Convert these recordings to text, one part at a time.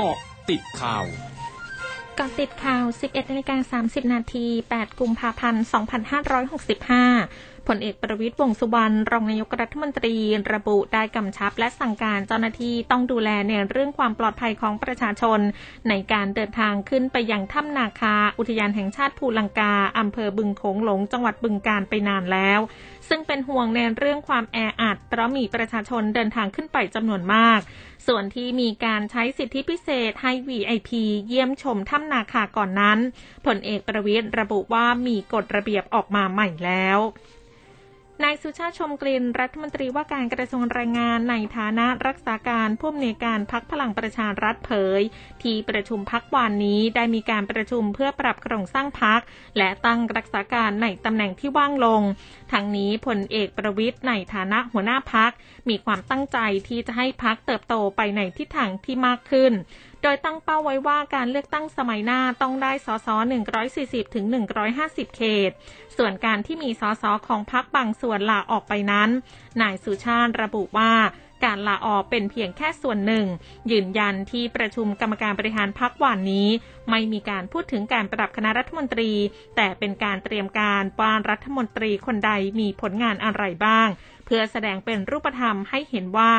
เกาะติดข่าวก่อนติดข่าว 11:30 นาที 8 กุมภาพันธ์ 2565 ผลเอกประวิตรวงษ์สุวรรณรองนายกรัฐมนตรีระบุได้กำชับและสั่งการเจ้าหน้าที่ต้องดูแลในเรื่องความปลอดภัยของประชาชนในการเดินทางขึ้นไปยังถ้ำนาคาอุทยานแห่งชาติภูลังกาอำเภอบึงโขงหลงจังหวัดบึงกาฬไปนานแล้วซึ่งเป็นห่วงในเรื่องความแออัดเพราะมีประชาชนเดินทางขึ้นไปจำนวนมากส่วนที่มีการใช้สิทธิพิเศษให้ VIP เยี่ยมชมถ้ำนาคาก่อนนั้นผลเอกประวิตรระบุว่ามีกฎระเบียบออกมาใหม่แล้วนายสุชาติชมกลิ่นรัฐมนตรีว่าการกระทรวงแรงงานในฐานะรักษาการผู้อำนวยการพรรคพลังประชารัฐเผยที่ประชุมพรรควานนี้ได้มีการประชุมเพื่อปรับโครงสร้างพรรคและตั้งรักษาการในตำแหน่งที่ว่างลงทั้งนี้พลเอกประวิตรในฐานะหัวหน้าพรรคมีความตั้งใจที่จะให้พรรคเติบโตไปในทิศทางที่มากขึ้นโดยตั้งเป้าไว้ว่าการเลือกตั้งสมัยหน้าต้องได้สส 140-150 เขตส่วนการที่มีสสของพรรคบางส่วนลาออกไปนั้นนายสุชาติระบุว่าการลาออกเป็นเพียงแค่ส่วนหนึ่งยืนยันที่ประชุมกรรมการบริหารพรรควันนี้ไม่มีการพูดถึงการปรับคณะรัฐมนตรีแต่เป็นการเตรียมการว่ารัฐมนตรีคนใดมีผลงานอะไรบ้างเพื่อแสดงเป็นรูปธรรมให้เห็นว่า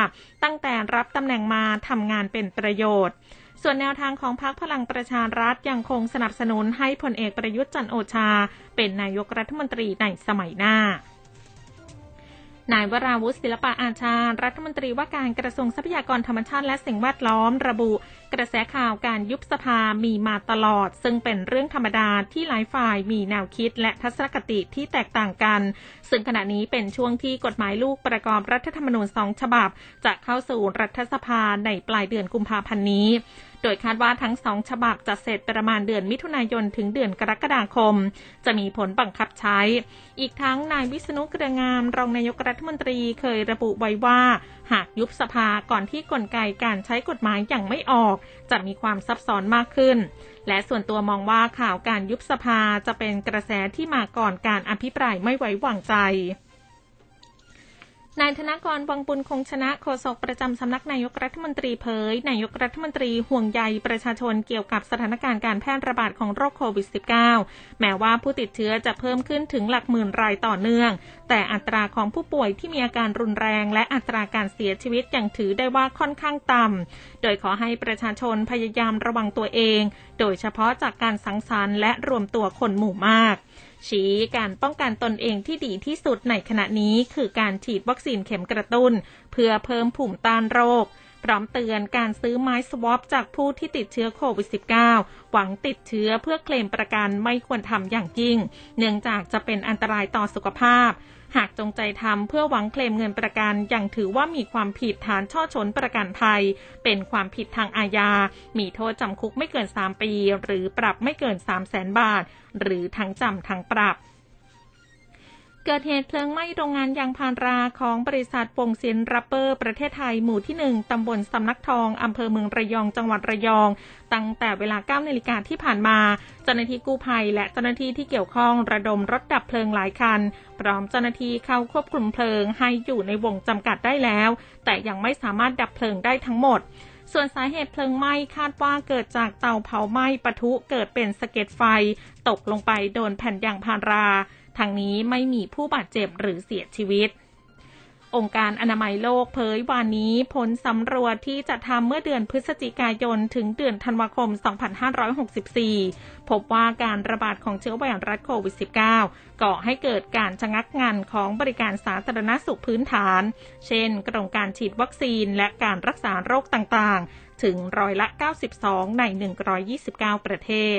ตั้งแต่รับตำแหน่งมาทำงานเป็นประโยชน์ส่วนแนวทางของพรรคพลังประชารัฐยังคงสนับสนุนให้พลเอกประยุทธ์จันทร์โอชาเป็นนายกรัฐมนตรีในสมัยหน้านายวราวุธศิลปะอาชารัฐมนตรีว่าการกระทรวงทรัพยากรธรรมชาติและสิ่งแวดล้อมระบุกระแสข่าวการยุบสภามีมาตลอดซึ่งเป็นเรื่องธรรมดาที่หลายฝ่ายมีแนวคิดและทัศนคติที่แตกต่างกันซึ่งขณะนี้เป็นช่วงที่กฎหมายลูกประกอบรัฐธรรมนูญ2ฉบับจะเข้าสู่รัฐสภาในปลายเดือนกุมภาพันธ์นี้โดยคาดว่าทั้ง2ฉบับจะเสร็จประมาณเดือนมิถุนายนถึงเดือนกรกฎาคมจะมีผลบังคับใช้อีกทั้งนายวิษณุเครืองามรองนายกรัฐมนตรีเคยระบุไว้ว่าหากยุบสภาก่อนที่กลไกการใช้กฎหมายยังไม่ออกจะมีความซับซ้อนมากขึ้นและส่วนตัวมองว่าข่าวการยุบสภาจะเป็นกระแสที่มาก่อนการอภิปรายไม่ไว้วางใจนายธนกร วังบุญคงชนะโฆษกประจำสำนักนายกรัฐมนตรีเผยนายกรัฐมนตรีห่วงใยประชาชนเกี่ยวกับสถานการณ์การแพร่ระบาดของโรคโควิด -19 แม้ว่าผู้ติดเชื้อจะเพิ่มขึ้นถึงหลักหมื่นรายต่อเนื่องแต่อัตราของผู้ป่วยที่มีอาการรุนแรงและอัตราการเสียชีวิตยังถือได้ว่าค่อนข้างต่ำโดยขอให้ประชาชนพยายามระวังตัวเองโดยเฉพาะจากการสังสรรค์และรวมตัวคนหมู่มากชี้การป้องกันตนเองที่ดีที่สุดในขณะนี้คือการฉีดวัคซีนเข็มกระตุ้นเพื่อเพิ่มภูมิต้านโรคพร้อมเตือนการซื้อไม้สวอปจากผู้ที่ติดเชื้อโควิด -19 หวังติดเชื้อเพื่อเคลมประกันไม่ควรทำอย่างยิ่งเนื่องจากจะเป็นอันตรายต่อสุขภาพหากจงใจทำเพื่อหวังเคลมเงินประกันยังถือว่ามีความผิดฐานช่อฉนประกันภัยเป็นความผิดทางอาญามีโทษจำคุกไม่เกิน3 ปีหรือปรับไม่เกิน 300,000 บาทหรือทั้งจำทั้งปรับเกิดเหตุเพลิงไหม้โรงงานยางพาราของบริษัทปงเซียนรับเปอร์ประเทศไทยหมู่ที่ 1 ตำบลสำนักทองอำเภอเมืองระยองจังหวัดระยองตั้งแต่เวลา 9 นาฬิกาที่ผ่านมาเจ้าหน้าที่กู้ภัยและเจ้าหน้าที่ที่เกี่ยวข้องระดมรถดับเพลิงหลายคันพร้อมเจ้าหน้าที่เข้าควบคุมเพลิงให้อยู่ในวงจำกัดได้แล้วแต่ยังไม่สามารถดับเพลิงได้ทั้งหมดส่วนสาเหตุเพลิงไหม้คาดว่าเกิดจากเตาเผาไหม้ปะทุเกิดเป็นสะเก็ดไฟตกลงไปโดนแผ่นยางพาราทางนี้ไม่มีผู้บาดเจ็บหรือเสียชีวิตองค์การอนามัยโลกเผยวันนี้ผลสำรวจที่จะทำเมื่อเดือนพฤศจิกายนถึงเดือนธันวาคม 2564 พบว่าการระบาดของเชื้อไวรัสโควิด -19 ก่อให้เกิดการชะงักงันของบริการสาธารณสุขพื้นฐานเช่นโครงการฉีดวัคซีนและการรักษาโรคต่างๆถึง92%ใน129ประเทศ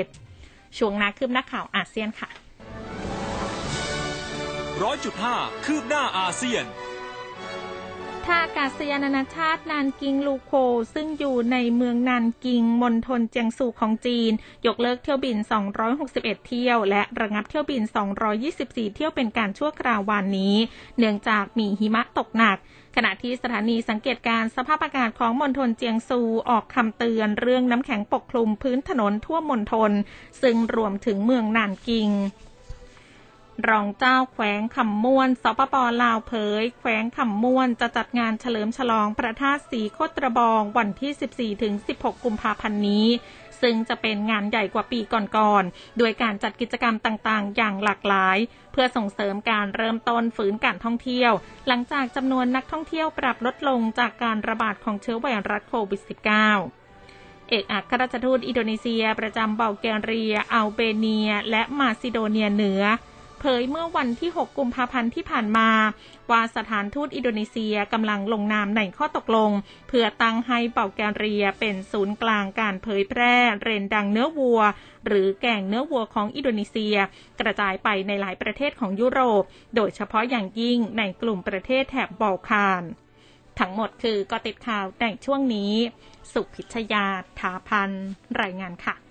ช่วงนาคืบหน้าข่าวอาเซียนค่ะ100.5 คืบหน้าอาเซียนท่าอากาศยานนานาชาตินานกิงลูโคซึ่งอยู่ในเมืองนานกิงมณฑลเจียงซูของจีนยกเลิกเที่ยวบิน261เที่ยวและระงับเที่ยวบิน224เที่ยวเป็นการชั่วคราววันนี้เนื่องจากมีหิมะตกหนักขณะที่สถานีสังเกตการสภาพอากาศของมณฑลเจียงซูออกคำเตือนเรื่องน้ำแข็งปกคลุมพื้นถนนทั่วมณฑลซึ่งรวมถึงเมืองนานกิง รองเจ้าแขวงคำม่วนสปป.ลาวเผยแขวงคำม่วนจะจัดงานเฉลิมฉลองพระธาตุศรีโคตรบองวันที่14-16 กุมภาพันธ์นี้ซึ่งจะเป็นงานใหญ่กว่าปีก่อนๆโดยการจัดกิจกรรมต่างๆอย่างหลากหลายเพื่อส่งเสริมการเริ่มต้นฟื้นการท่องเที่ยวหลังจากจำนวนนักท่องเที่ยวปรับลดลงจากการระบาดของเชื้อไวรัสโควิด -19เอกอัครราชทูตอินโดนีเซียประจำบัลแกเรียอัลเบเนียและมาซิโดเนียเหนือเผยเมื่อวันที่6กุมภาพันธ์ที่ผ่านมาว่าสถานทูตอินโดนีเซียกำลังลงนามในข้อตกลงเพื่อตั้งให้บัลแกเรียเป็นศูนย์กลางการเผยแพร่เรนดังเนื้อวัวหรือแกงเนื้อวัวของอินโดนีเซียกระจายไปในหลายประเทศของยุโรปโดยเฉพาะอย่างยิ่งในกลุ่มประเทศแถบบัลคานทั้งหมดคือก็ติดข่าวในช่วงนี้สุพิชญาถาพันรายงานค่ะ